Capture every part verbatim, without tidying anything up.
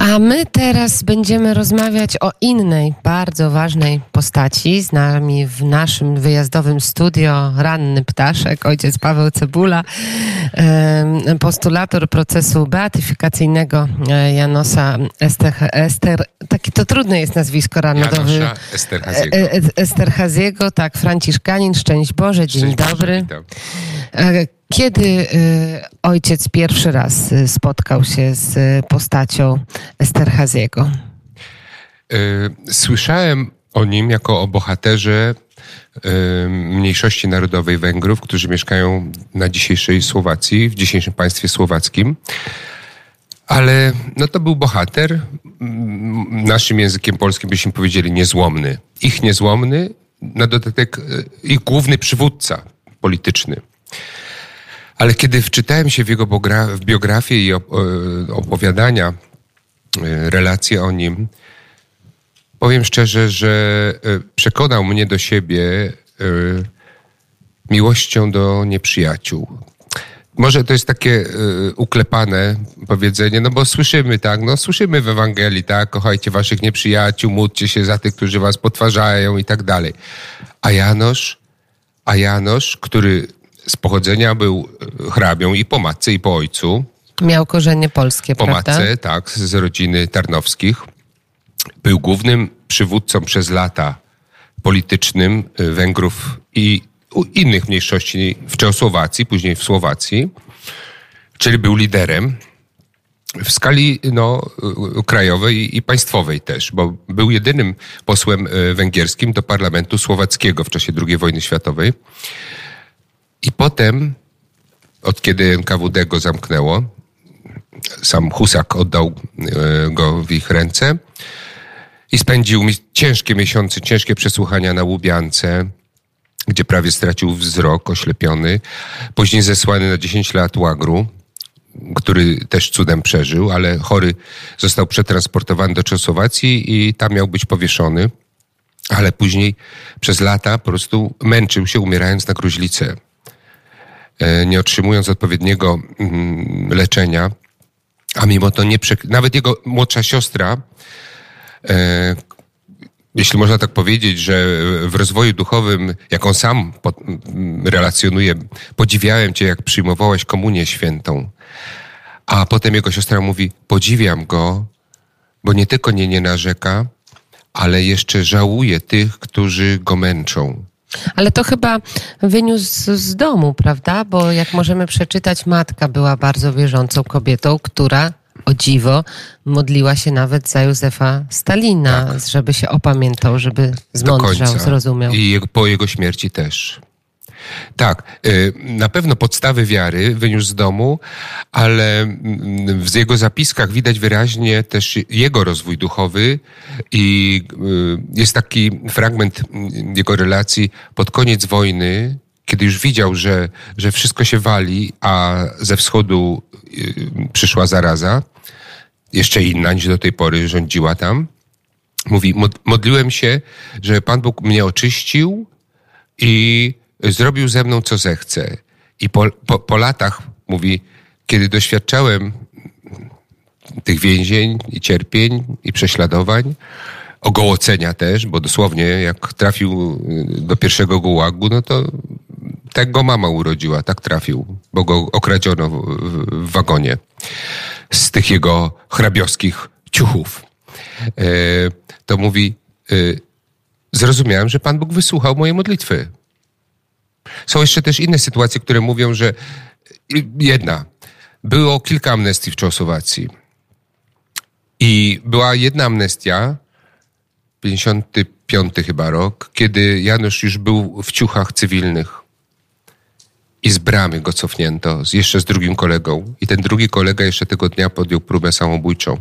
A my teraz będziemy rozmawiać o innej, bardzo ważnej postaci. Z nami w naszym wyjazdowym studio ranny ptaszek, ojciec Paweł Cebula, postulator procesu beatyfikacyjnego Jánosa Esterházyego. Takie to trudne jest nazwisko ranny. Jánosza Esterházyego. Esterházyego, tak, Franciszkanin, szczęść Boże, dzień dobry. Kiedy ojciec pierwszy raz spotkał się z postacią Esterházyego? Słyszałem o nim jako o bohaterze mniejszości narodowej Węgrów, którzy mieszkają na dzisiejszej Słowacji, w dzisiejszym państwie słowackim. Ale no to był bohater, naszym językiem polskim byśmy powiedzieli niezłomny. Ich niezłomny, na dodatek ich główny przywódca polityczny. Ale kiedy wczytałem się w jego biografię i opowiadania, relacje o nim, powiem szczerze, że przekonał mnie do siebie miłością do nieprzyjaciół. Może to jest takie uklepane powiedzenie, no bo słyszymy, tak, no słyszymy w Ewangelii, tak, kochajcie waszych nieprzyjaciół, módlcie się za tych, którzy was potwarzają i tak dalej. A János, a János, który z pochodzenia był hrabią i po matce, i po ojcu. Miał korzenie polskie, po prawda? Po matce, tak, z rodziny Tarnowskich. Był głównym przywódcą przez lata politycznym Węgrów i innych mniejszości w Czechosłowacji, później w Słowacji. Czyli był liderem w skali no, krajowej i państwowej też, bo był jedynym posłem węgierskim do parlamentu słowackiego w czasie drugiej wojny światowej. I potem, od kiedy N K W D go zamknęło, sam Husak oddał go w ich ręce i spędził ciężkie miesiące, ciężkie przesłuchania na Łubiance, gdzie prawie stracił wzrok, oślepiony. Później zesłany na dziesięć lat łagru, który też cudem przeżył, ale chory został przetransportowany do Czechosłowacji i tam miał być powieszony. Ale później przez lata po prostu męczył się, umierając na gruźlicę, nie otrzymując odpowiedniego leczenia, a mimo to nie przek- nawet jego młodsza siostra, e, jeśli można tak powiedzieć, że w rozwoju duchowym, jak on sam po- relacjonuje, podziwiałem cię, jak przyjmowałeś komunię świętą, a potem jego siostra mówi, podziwiam go, bo nie tylko nie, nie narzeka, ale jeszcze żałuje tych, którzy go męczą. Ale to chyba wyniósł z domu, prawda? Bo jak możemy przeczytać, matka była bardzo wierzącą kobietą, która, o dziwo, modliła się nawet za Józefa Stalina, tak, żeby się opamiętał, żeby zmądrzał, zrozumiał. I po jego śmierci też. Tak, na pewno podstawy wiary wyniósł z domu, ale w jego zapiskach widać wyraźnie też jego rozwój duchowy i jest taki fragment jego relacji pod koniec wojny, kiedy już widział, że, że wszystko się wali, a ze wschodu przyszła zaraza, jeszcze inna niż do tej pory rządziła tam. Mówi, modliłem się, że Pan Bóg mnie oczyścił i zrobił ze mną, co zechce. I po, po, po latach, mówi, kiedy doświadczałem tych więzień i cierpień i prześladowań, ogołocenia też, bo dosłownie jak trafił do pierwszego gułagu, no to tak go mama urodziła, tak trafił, bo go okradziono w, w wagonie z tych jego hrabiowskich ciuchów. E, to mówi, e, zrozumiałem, że Pan Bóg wysłuchał mojej modlitwy. Są jeszcze też inne sytuacje, które mówią, że jedna, było kilka amnestii w Czechosłowacji i była jedna amnestia, pięćdziesiąty piąty chyba rok, kiedy János już był w ciuchach cywilnych i z bramy go cofnięto, jeszcze z drugim kolegą i ten drugi kolega jeszcze tego dnia podjął próbę samobójczą.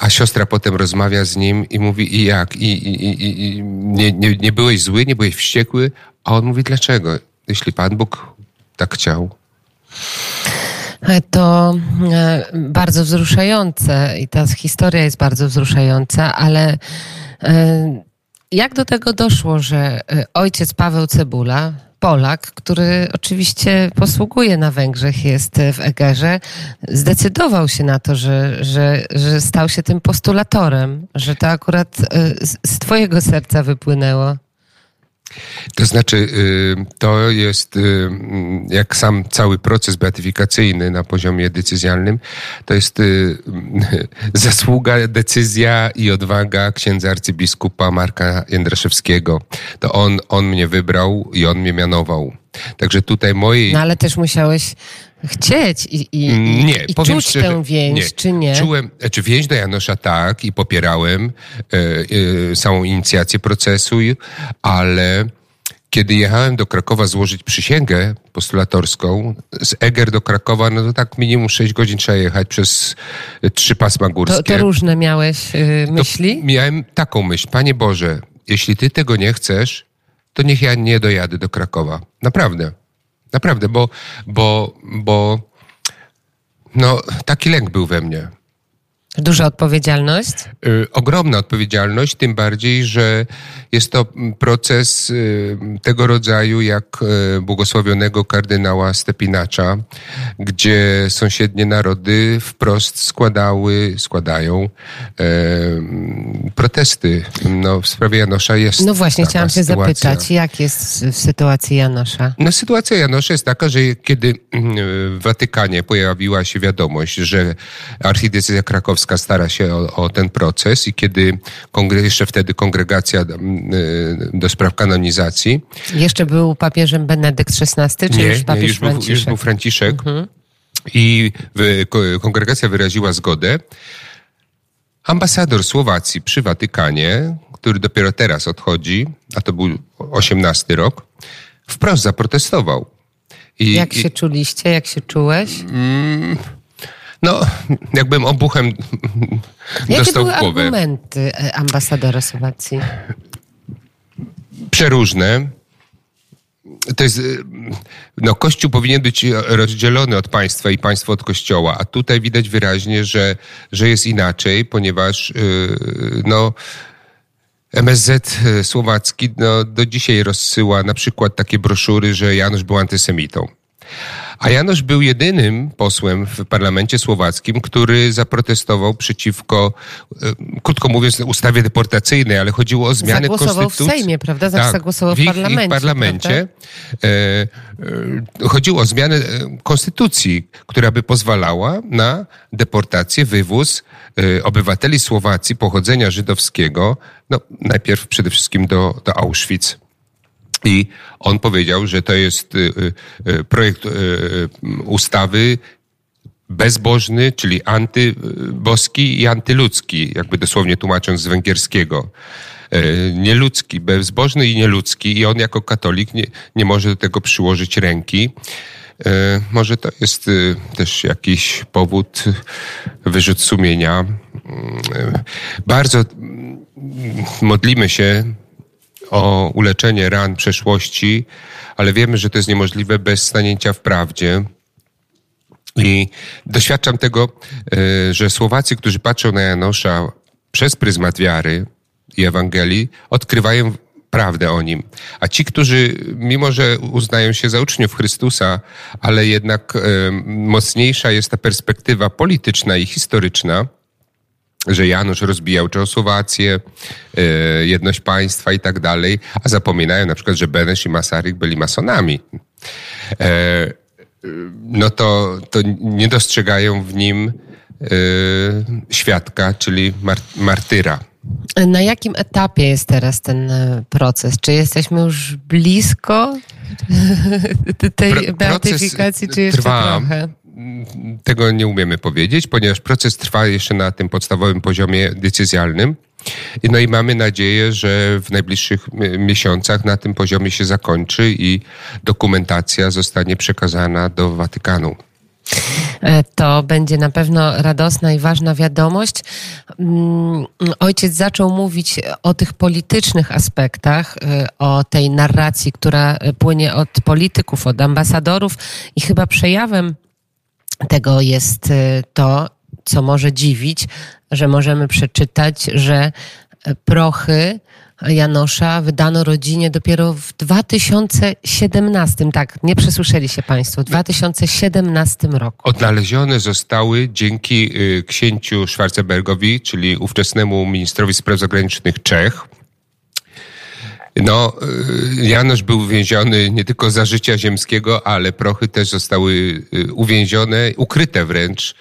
A siostra potem rozmawia z nim i mówi, i jak? I, i, i, i nie, nie, nie byłeś zły, nie byłeś wściekły? A on mówi, dlaczego? Jeśli Pan Bóg tak chciał. To bardzo wzruszające i ta historia jest bardzo wzruszająca, ale jak do tego doszło, że ojciec Paweł Cebula, Polak, który oczywiście posługuje na Węgrzech, jest w Egerze, zdecydował się na to, że, że, że stał się tym postulatorem, że to akurat z twojego serca wypłynęło. To znaczy, to jest, jak sam cały proces beatyfikacyjny na poziomie decyzjalnym, to jest zasługa, decyzja i odwaga księdza arcybiskupa Marka Jędraszewskiego. To on, on mnie wybrał i on mnie mianował. Także tutaj mojej... No ale też musiałeś chcieć i, i, nie, i powiem czuć szczerze, tę więź, nie. czy nie? Czułem, znaczy więź do Janosza tak i popierałem e, e, samą inicjację procesu, ale kiedy jechałem do Krakowa złożyć przysięgę postulatorską, z Eger do Krakowa, no to tak minimum sześć godzin trzeba jechać przez trzy pasma górskie. To, to różne miałeś y, myśli? To miałem taką myśl, Panie Boże, jeśli Ty tego nie chcesz, to niech ja nie dojadę do Krakowa. Naprawdę. Naprawdę, bo, bo, bo no, taki lęk był we mnie. Duża odpowiedzialność? Y, ogromna odpowiedzialność, tym bardziej, że jest to proces y, tego rodzaju jak y, błogosławionego kardynała Stepinacza, gdzie sąsiednie narody wprost składały, składają y, protesty. No, w sprawie Janosza jest... No właśnie, chciałam się sytuacja. zapytać, jak jest w sytuacji Janosza? No, sytuacja Janosza jest taka, że kiedy w Watykanie pojawiła się wiadomość, że archidiecezja krakowska stara się o, o ten proces i kiedy kongres, jeszcze wtedy kongregacja do spraw kanonizacji... Jeszcze był papieżem Benedykt szesnasty, czy nie, już papież nie, już Franciszek? Był, już był Franciszek mhm. i wy, kongregacja wyraziła zgodę. Ambasador Słowacji przy Watykanie, który dopiero teraz odchodzi, a to był osiemnasty rok, wprost zaprotestował. I, jak się i, czuliście? Jak się czułeś? Mm, No, jakbym obuchem dostał głowę. Jakie były argumenty ambasadora Słowacji? Przeróżne. To jest, no, Kościół powinien być rozdzielony od państwa i państwo od Kościoła, a tutaj widać wyraźnie, że, że jest inaczej, ponieważ no, M S Z słowacki no, do dzisiaj rozsyła na przykład takie broszury, że Janusz był antysemitą. A Janusz był jedynym posłem w parlamencie słowackim, który zaprotestował przeciwko, krótko mówiąc, ustawie deportacyjnej, ale chodziło o zmiany konstytucji. Zagłosował w Sejmie, prawda? Znaczy tak, zagłosował w ich, parlamencie. w parlamencie. E, e, chodziło o zmianę konstytucji, która by pozwalała na deportację, wywóz e, obywateli Słowacji pochodzenia żydowskiego, no, najpierw przede wszystkim do, do Auschwitz. I on powiedział, że to jest projekt ustawy bezbożny, czyli antyboski i antyludzki, jakby dosłownie tłumacząc z węgierskiego. Nieludzki, bezbożny i nieludzki i on jako katolik nie, nie może do tego przyłożyć ręki. Może to jest też jakiś powód, wyrzut sumienia. Bardzo modlimy się o uleczenie ran przeszłości, ale wiemy, że to jest niemożliwe bez stanięcia w prawdzie. I doświadczam tego, że Słowacy, którzy patrzą na Janosza przez pryzmat wiary i Ewangelii, odkrywają prawdę o nim. A ci, którzy mimo, że uznają się za uczniów Chrystusa, ale jednak mocniejsza jest ta perspektywa polityczna i historyczna, że Janusz rozbijał Czechosłowację, yy, jedność państwa i tak dalej, a zapominają na przykład, że Benesz i Masaryk byli masonami. E, no to, to nie dostrzegają w nim yy, świadka, czyli mar- martyra. Na jakim etapie jest teraz ten proces? Czy jesteśmy już blisko tej Pro- beatyfikacji, czy jeszcze trwa. trochę? Tego nie umiemy powiedzieć, ponieważ proces trwa jeszcze na tym podstawowym poziomie decyzjalnym. No i mamy nadzieję, że w najbliższych miesiącach na tym poziomie się zakończy i dokumentacja zostanie przekazana do Watykanu. To będzie na pewno radosna i ważna wiadomość. Ojciec zaczął mówić o tych politycznych aspektach, o tej narracji, która płynie od polityków, od ambasadorów i chyba przejawem tego jest to, co może dziwić, że możemy przeczytać, że prochy Janosza wydano rodzinie dopiero w dwa tysiące siedemnastym, tak, nie przesłyszeli się Państwo, w dwa tysiące siedemnastym roku. Odnalezione zostały dzięki księciu Schwarzenbergowi, czyli ówczesnemu ministrowi spraw zagranicznych Czech. No, Janosz był uwięziony nie tylko za życia ziemskiego, ale prochy też zostały uwięzione, ukryte wręcz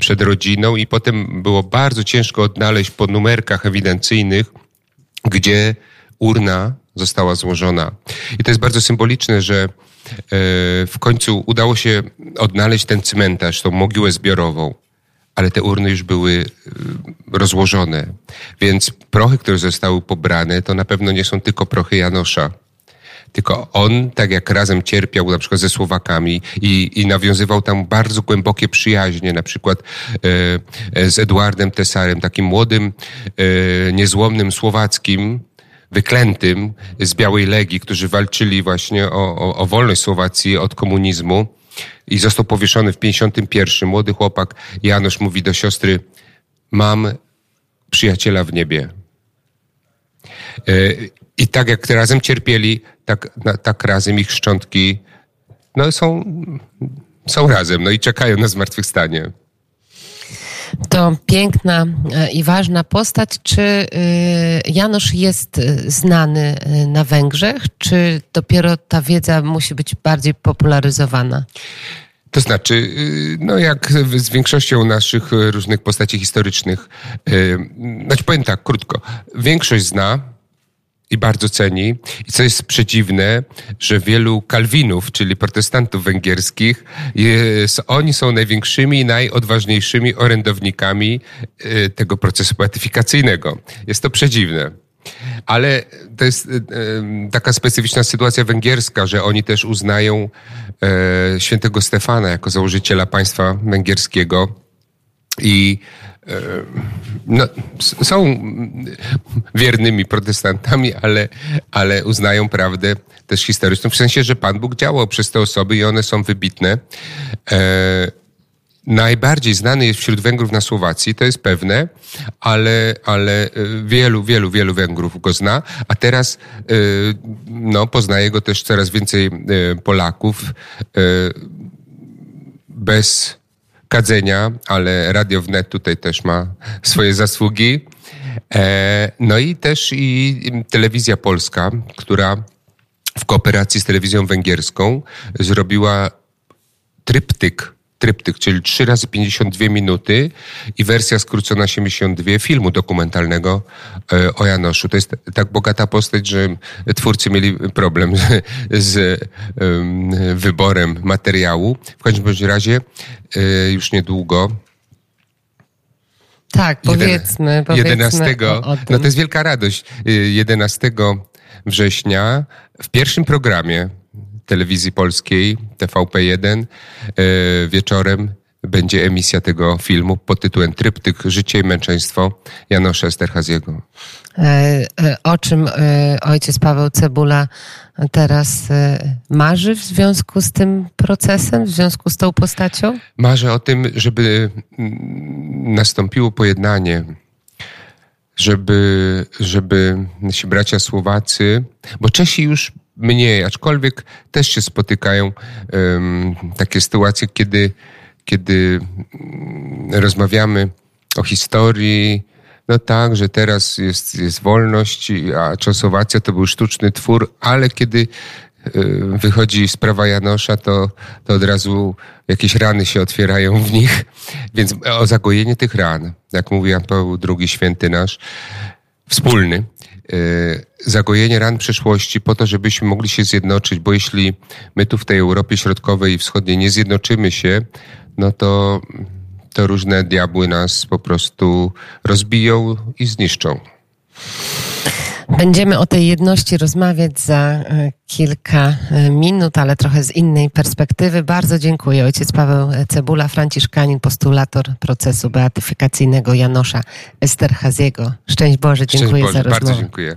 przed rodziną i potem było bardzo ciężko odnaleźć po numerkach ewidencyjnych, gdzie urna została złożona. I to jest bardzo symboliczne, że w końcu udało się odnaleźć ten cmentarz, tą mogiłę zbiorową, ale te urny już były rozłożone. Więc prochy, które zostały pobrane, to na pewno nie są tylko prochy Janosza. Tylko on, tak jak razem cierpiał na przykład ze Słowakami i, i nawiązywał tam bardzo głębokie przyjaźnie, na przykład e, z Edwardem Tesarem, takim młodym, e, niezłomnym Słowackim, wyklętym z Białej Legii, którzy walczyli właśnie o, o, o wolność Słowacji od komunizmu i został powieszony w pięćdziesiątym pierwszym. Młody chłopak Janosz mówi do siostry: mam przyjaciela w niebie. E, I tak jak razem cierpieli, tak, na, tak razem ich szczątki no są, są razem no i czekają na zmartwychwstanie. To piękna i ważna postać. Czy Janosz jest znany na Węgrzech, czy dopiero ta wiedza musi być bardziej popularyzowana? To znaczy, no jak z większością naszych różnych postaci historycznych, znaczy powiem tak krótko, większość zna i bardzo ceni. I co jest przedziwne, że wielu kalwinów, czyli protestantów węgierskich, jest, oni są największymi i najodważniejszymi orędownikami tego procesu beatyfikacyjnego. Jest to przedziwne. Ale to jest taka specyficzna sytuacja węgierska, że oni też uznają świętego Stefana jako założyciela państwa węgierskiego i no, są wiernymi protestantami, ale, ale uznają prawdę też historyczną, w sensie, że Pan Bóg działał przez te osoby i one są wybitne. E, najbardziej znany jest wśród Węgrów na Słowacji, to jest pewne, ale, ale wielu, wielu, wielu Węgrów go zna, a teraz e, no, poznaje go też coraz więcej e, Polaków e, bez kadzenia, ale Radio Wnet tutaj też ma swoje zasługi. No i też i Telewizja Polska, która w kooperacji z telewizją węgierską zrobiła tryptyk, tryptyk, czyli trzy razy pięćdziesiąt dwie minuty i wersja skrócona siedemdziesiąt dwa filmu dokumentalnego o Janoszu. To jest tak bogata postać, że twórcy mieli problem z, z wyborem materiału. W każdym razie już niedługo. Tak, powiedzmy. jedenastego, powiedzmy o tym. No to jest wielka radość. jedenastego września w pierwszym programie Telewizji Polskiej, T V P jeden, wieczorem będzie emisja tego filmu pod tytułem Tryptyk, życie i męczeństwo Jánosza Esterházyego. O czym ojciec Paweł Cebula teraz marzy w związku z tym procesem, w związku z tą postacią? Marzę o tym, żeby nastąpiło pojednanie, żeby, żeby nasi bracia Słowacy, bo Czesi już mniej, aczkolwiek też się spotykają um, takie sytuacje, kiedy, kiedy rozmawiamy o historii. No tak, że teraz jest, jest wolność, a Czechosłowacja to był sztuczny twór, ale kiedy um, wychodzi sprawa Janosza, to, to od razu jakieś rany się otwierają w nich. Więc o zagojenie tych ran, jak mówi Jan Paweł drugi, święty nasz, wspólny, zagojenie ran przeszłości po to, żebyśmy mogli się zjednoczyć, bo jeśli my tu w tej Europie Środkowej i Wschodniej nie zjednoczymy się, no to, to różne diabły nas po prostu rozbiją i zniszczą. Będziemy o tej jedności rozmawiać za kilka minut, ale trochę z innej perspektywy. Bardzo dziękuję. Ojciec Paweł Cebula, franciszkanin, postulator procesu beatyfikacyjnego Jánosza Esterházyego. Szczęść Boże, dziękuję Szczęść Boże, za rozmowę. Bardzo dziękuję.